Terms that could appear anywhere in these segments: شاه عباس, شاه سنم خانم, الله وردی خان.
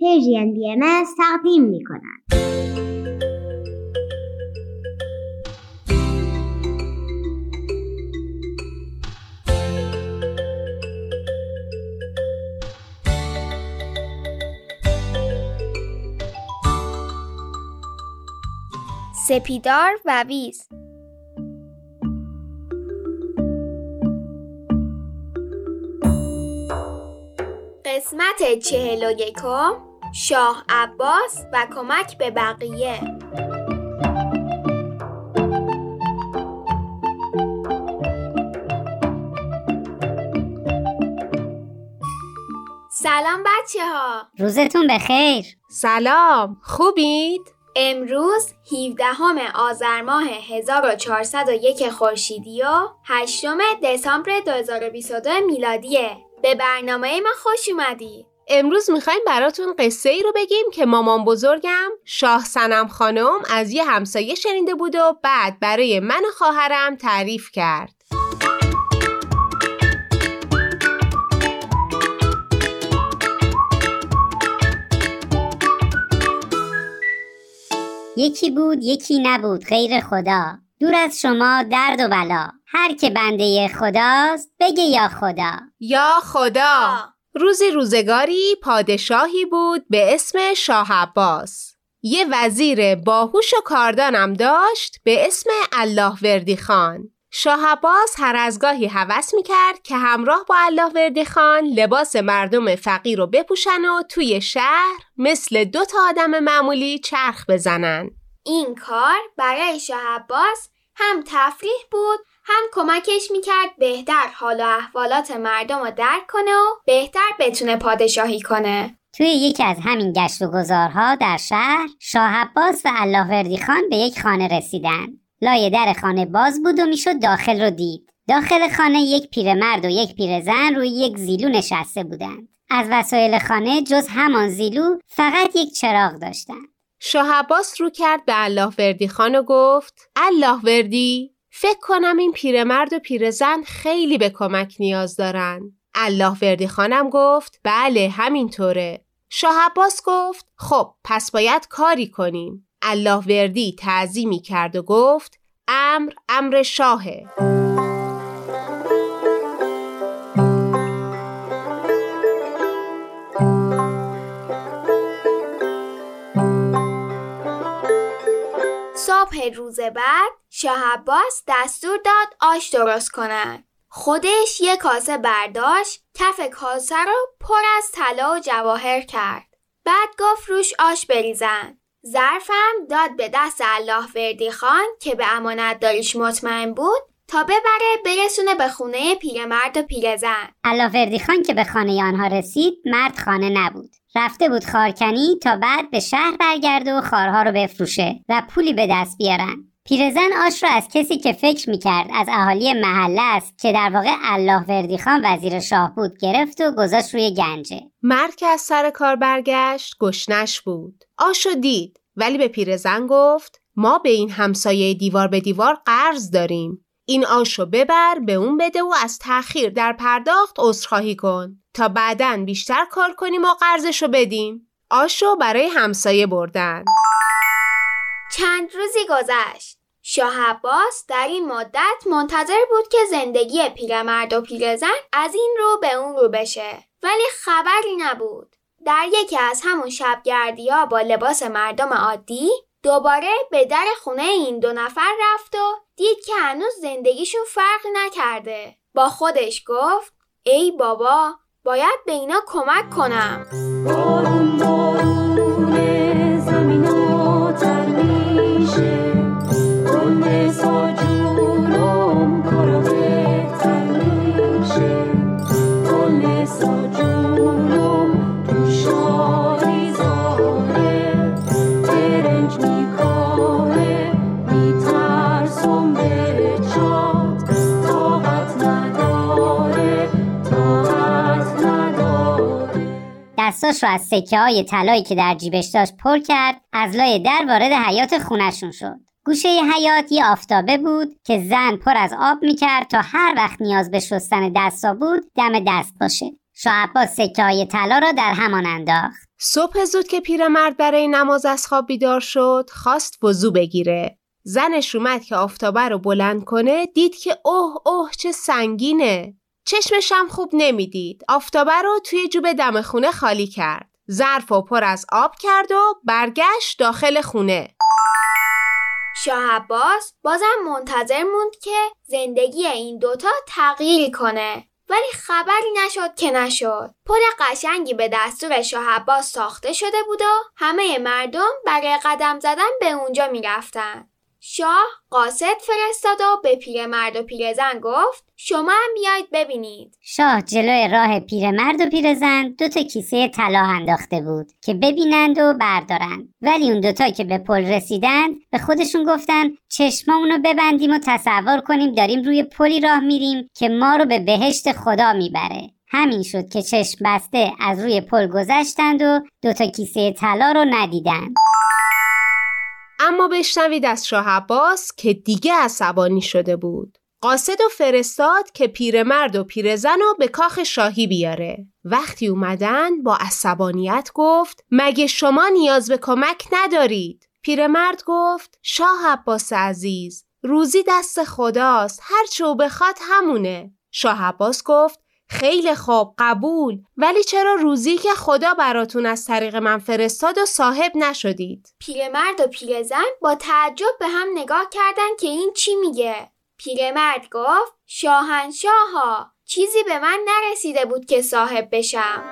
پرژین BMS تقدیم می‌کند. سپیدار و ویز. قسمت 41، شاه عباس و کمک به بقیه. سلام بچه‌ها. روزتون بخیر. سلام. خوبید؟ امروز 17 آذر ماه 1401 خورشیدی و 8 دسامبر 2022 میلادیه. به برنامه ما خوش اومدید. امروز میخوایم براتون قصه ای رو بگیم که مامان بزرگم شاه سنم خانم از یه همسایه شنیده بود و بعد برای من و خواهرم تعریف کرد. یکی بود یکی نبود غیر خدا، دور از شما درد و بلا، هر که بنده خداست بگه یا خدا. یا خدا. روزی روزگاری پادشاهی بود به اسم شاه عباس. یه وزیر باهوش و کاردانم داشت به اسم الله وردی خان. شاه عباس هر از گاهی هوس میکرد که همراه با الله وردی خان لباس مردم فقیر رو بپوشن و توی شهر مثل 2 آدم معمولی چرخ بزنن. این کار برای شاه عباس هم تفریح بود، هم کمکش میکرد بهتر حال و احوالات مردم رو درک کنه و بهتر بتونه پادشاهی کنه. توی یکی از همین گشت و گذارها در شهر، شاه عباس و الله وردی خان به یک خانه رسیدن. لایه در خانه باز بود و میشد داخل رو دید. داخل خانه یک پیرمرد و یک پیرزن روی یک زیلو نشسته بودند. از وسایل خانه جز همان زیلو فقط یک چراغ داشتند. شاه عباس رو کرد به الله وردی خان و گفت: الله وردی، فکر کنم این پیرمرد و پیرزن خیلی به کمک نیاز دارن. الله وردی خانم گفت: بله همینطوره. شاه عباس گفت: خب پس باید کاری کنیم. الله وردی تعظیمی کرد و گفت: امر شاهه. صبح روز بعد شاه عباس دستور داد آش درست کنن. خودش یک کاسه برداشت، کف کاسه رو پر از طلا و جواهر کرد. بعد گفت روش آش بریزن. ظرفم داد به دست الله وردی خان که به امانت داریش مطمئن بود تا ببره برسونه به خونه پیرمرد و پیرزن. الله وردی خان که به خانه آنها رسید، مرد خانه نبود. رفته بود خارکنی تا بعد به شهر برگرده و خارها رو بفروشه و پولی به دست بیارن. پیرزن آش رو از کسی که فکر میکرد از اهالی محله است که در واقع الله وردی خان وزیر شاه بود گرفت و گذاشت روی گنجه. مرد که از سر کار برگشت گشنش بود. آشو دید ولی به پیرزن گفت: ما به این همسایه دیوار به دیوار قرض داریم. این آشو ببر به اون بده و از تأخیر در پرداخت عذرخواهی کن تا بعداً بیشتر کار کنیم و قرضشو بدیم. آشو برای همسایه بردن. چند روزی گذشت. شاه عباس در این مدت منتظر بود که زندگی پیرمرد و پیرزن از این رو به اون رو بشه، ولی خبری نبود. در یکی از همون شبگردی‌ها با لباس مردم عادی دوباره به در خونه این 2 رفت و دید که هنوز زندگیشون فرق نکرده. با خودش گفت: ای بابا، باید به اینا کمک کنم. دستاش رو از سکه های طلایی که در جیبش داشت پر کرد، از لای در وارد حیاط خونشون شد. گوشه حیاط یه آفتابه بود که زن پر از آب میکرد تا هر وقت نیاز به شستن دستا بود دم دست باشه. شاه عباس سکه های طلا را در همان انداخت. صبح زود که پیرمرد برای نماز از خواب بیدار شد، خواست وضو بگیره. زنش اومد که آفتابه رو بلند کنه، دید که اوه چه سنگینه. چشمش هم خوب نمیدید. آفتابه رو توی جوب دم خونه خالی کرد. ظرف و پر از آب کرد و برگشت داخل خونه. شاه عباس بازم منتظر موند که زندگی این دوتا تغییر کنه، ولی خبری نشد که نشد. پل قشنگی به دستور شاه عباس ساخته شده بود و همه مردم برای قدم زدن به اونجا می رفتن. شاه قاصد فرستاد و به پیرمرد و پیرزن گفت شما هم بیایید ببینید. شاه جلوی راه پیرمرد و پیرزن دو تا کیسه طلا انداخته بود که ببینند و بردارند، ولی اون دوتا که به پل رسیدند به خودشون گفتند چشمامون رو ببندیم و تصور کنیم داریم روی پلی راه میریم که ما رو به بهشت خدا میبره. همین شد که چشم بسته از روی پل گذشتند و دو تا کیسه طلا رو ندیدند. اما بشنوید از شاه عباس که دیگه عصبانی شده بود. قاصد و فرستاد که پیرمرد و پیرزن رو به کاخ شاهی بیاره. وقتی اومدن با عصبانیت گفت مگه شما نیاز به کمک ندارید؟ پیرمرد گفت شاه عباس عزیز، روزی دست خداست، هرچه او بخواد همونه. شاه عباس گفت خیلی خوب، قبول، ولی چرا روزی که خدا براتون از طریق من فرستاد و صاحب نشدید؟ پیرمرد و پیرزن با تعجب به هم نگاه کردن که این چی میگه. پیرمرد گفت شاهنشاها، چیزی به من نرسیده بود که صاحب بشم.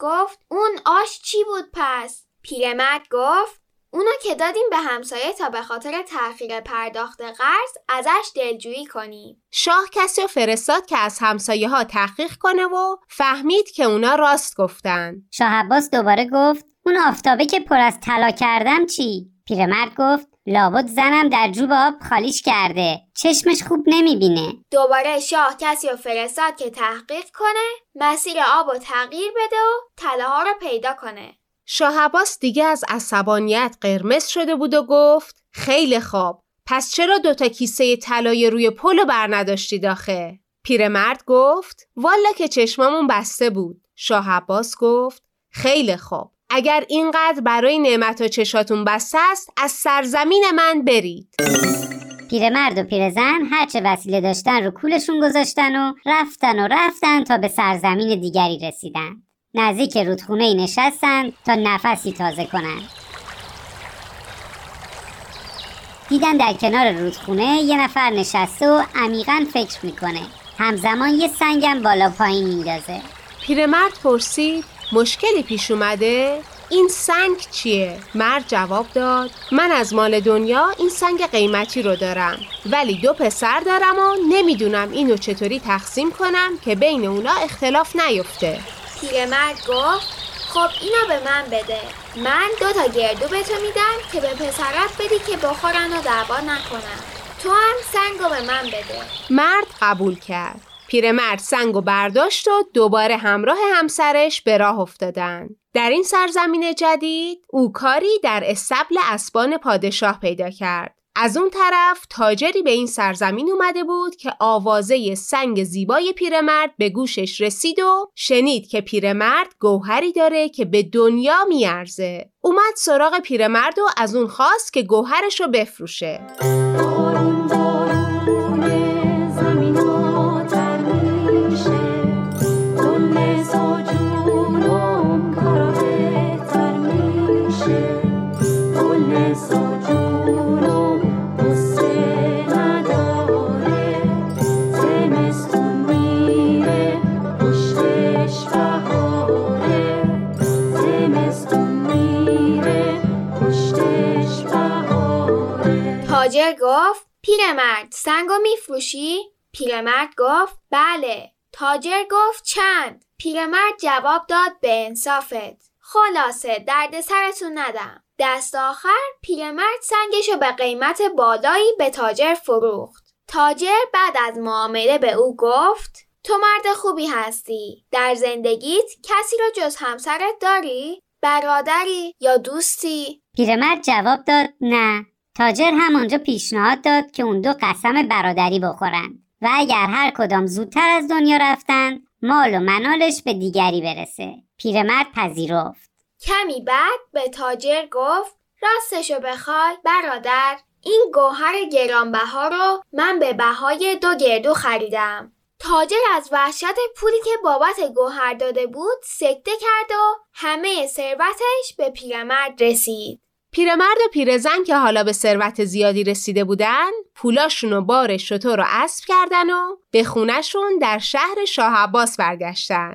گفت اون آش چی بود پس؟ پیرمرد گفت اونو که دادیم به همسایه تا به خاطر تأخیر پرداخت قرض ازش دلجویی کنیم. شاه کسی رو فرستاد که از همسایه ها تحقیق کنه و فهمید که اونا راست گفتن. شاه عباس دوباره گفت اون آفتابه که پر از طلا کردم چی؟ پیرمرد گفت لابد زنم در جوب آب خالیش کرده، چشمش خوب نمیبینه. دوباره شاه کسی رو فرستاد که تحقیق کنه، مسیر آب رو تغییر بده و طلاها رو پیدا کنه. شاه عباس دیگه از عصبانیت قرمز شده بود و گفت خیلی خوب، پس چرا دوتا کیسه طلای روی پلو بر نداشتید آخه؟ پیرمرد گفت والا که چشمامون بسته بود. شاه عباس گفت خیلی خوب، اگر اینقدر برای نعمت و چشاتون بسته است از سرزمین من برید. پیرمرد و پیرزن هرچه وسیله داشتن رو کولشون گذاشتن و رفتن تا به سرزمین دیگری رسیدن. نزدیک رودخونه‌ای نشستن تا نفسی تازه کنن. دیدن در کنار رودخونه یه نفر نشسته و عمیقاً فکر میکنه، همزمان یه سنگم بالا پایین میندازه. پیرمرد پرسید مشکلی پیش اومده؟ این سنگ چیه؟ مرد جواب داد من از مال دنیا این سنگ قیمتی رو دارم، ولی دو پسر دارم و نمیدونم اینو چطوری تقسیم کنم که بین اونا اختلاف نیفته. پیرمرد گفت خب اینو به من بده، من دو تا گردو به تو میدم که به پسرت بدی که بخورن و دعوا نکنن، تو هم سنگو به من بده. مرد قبول کرد. پیرمرد سنگو برداشت و دوباره همراه همسرش به راه افتادن. در این سرزمین جدید او کاری در استبل اسبان پادشاه پیدا کرد. از اون طرف تاجری به این سرزمین اومده بود که آوازه سنگ زیبای پیرمرد به گوشش رسید و شنید که پیرمرد گوهری داره که به دنیا میارزه. اومد سراغ پیرمرد و از اون خواست که گوهرش رو بفروشه. تاجر گفت پیرمرد سنگو میفروشی؟ پیرمرد گفت بله. تاجر گفت چند؟ پیرمرد جواب داد به انصافت. خلاصه درد سرتون ندم. دست آخر پیرمرد سنگشو به قیمت بالایی به تاجر فروخت. تاجر بعد از معامله به او گفت تو مرد خوبی هستی. در زندگیت کسی رو جز همسرت داری؟ برادری یا دوستی؟ پیرمرد جواب داد نه. تاجر همانجا پیشنهاد داد که اون دو قسم برادری بخورند و اگر هر کدام زودتر از دنیا رفتند مال و منالش به دیگری برسه. پیرمرد پذیرفت. کمی بعد به تاجر گفت راستشو بخوای برادر، این گوهر گرانبها رو من به بهای 2 گردو خریدم. تاجر از وحشت پولی که بابت گوهر داده بود سکته کرد و همه ثروتش به پیرمرد رسید. پیرمرد و پیرزن که حالا به ثروت زیادی رسیده بودن پولاشون و بار شتر رو اسب کردن و به خونه‌شون در شهر شاه عباس برگشتن.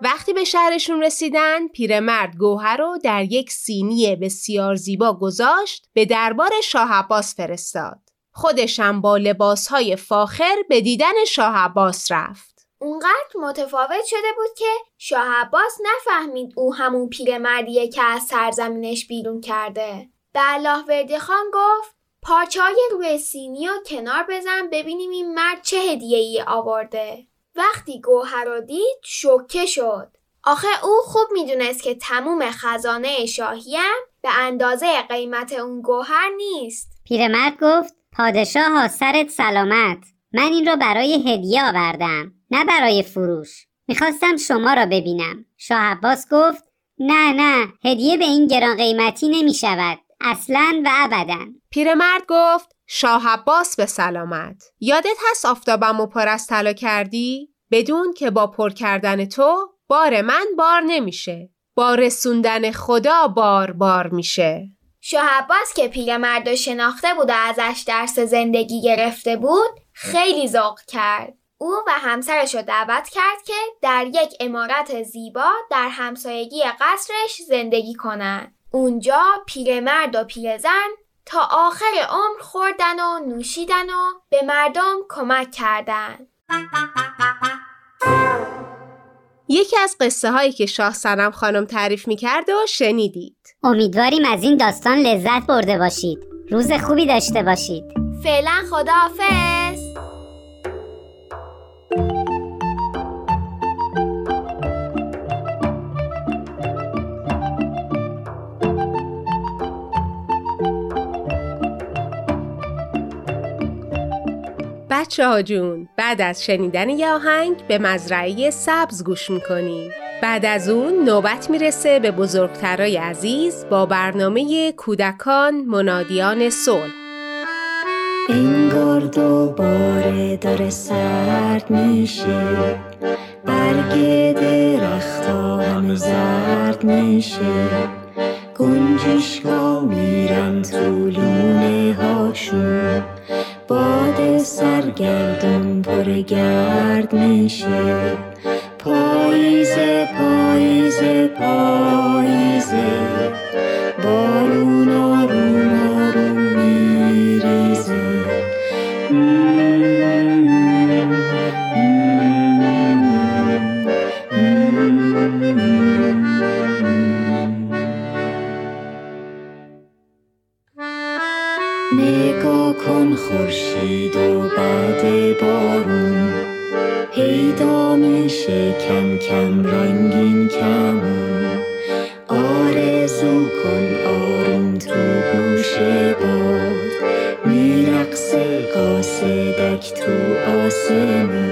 وقتی به شهرشون رسیدن پیرمرد گوهر رو در یک سینی بسیار زیبا گذاشت به دربار شاه عباس فرستاد. خودش هم با لباسهای فاخر به دیدن شاه عباس رفت. اونقدر متفاوت شده بود که شاه عباس نفهمید او همون پیرمردیه که از سرزمینش بیرون کرده. به الله وردی خان گفت پارچه‌های روی سینی رو کنار بزن ببینیم این مرد چه هدیه‌ای آورده. وقتی گوهر رو دید شوکه شد. آخه او خوب میدونست که تموم خزانه شاهیم به اندازه قیمت اون گوهر نیست. پیرمرد گفت پادشاه ها سرت سلامت. من این رو برای هدیه آوردم نه برای فروش. میخواستم شما را ببینم. شاه عباس گفت نه هدیه به این گران قیمتی نمیشود. اصلاً و ابداً. پیرمرد گفت شاه عباس به سلامت. یادت هست آفتابم و پر از طلا کردی؟ بدون که با پر کردن تو بار من بار نمیشه. با رسوندن خدا بار میشه. شاه عباس که پیرمردو شناخته بود و ازش درس زندگی گرفته بود خیلی ذوق کرد. او و همسرش رو دعوت کرد که در یک عمارت زیبا در همسایگی قصرش زندگی کنند. اونجا پیرمرد و پیرزن تا آخر عمر خوردن و نوشیدن و به مردم کمک کردن. یکی از قصه هایی که شاه سنم خانم تعریف می‌کرد و شنیدید. امیدواریم از این داستان لذت برده باشید. روز خوبی داشته باشید. فعلا خداحافظ. بچه‌ها جون، بعد از شنیدن یه آهنگ به مزرعه سبز گوش میکنیم. بعد از اون نوبت میرسه به بزرگترای عزیز با برنامه کودکان منادیان صلح. انگار دوباره داره سرد میشه، برگ درخت‌ها هم زرد میشه، گنجشک‌ها میرن تو لونه هاشون، باد سرگردون پر گرد میشه. پاییزه پاییزه پاییزه، بارون آروم آروم میریزه. نگاه کن خورشید و بعد بارون پیدا میشه، کم کم رنگین کمون. آرزو کن آروم تو گوش باد، میرقصه قاصدک تو آسمون.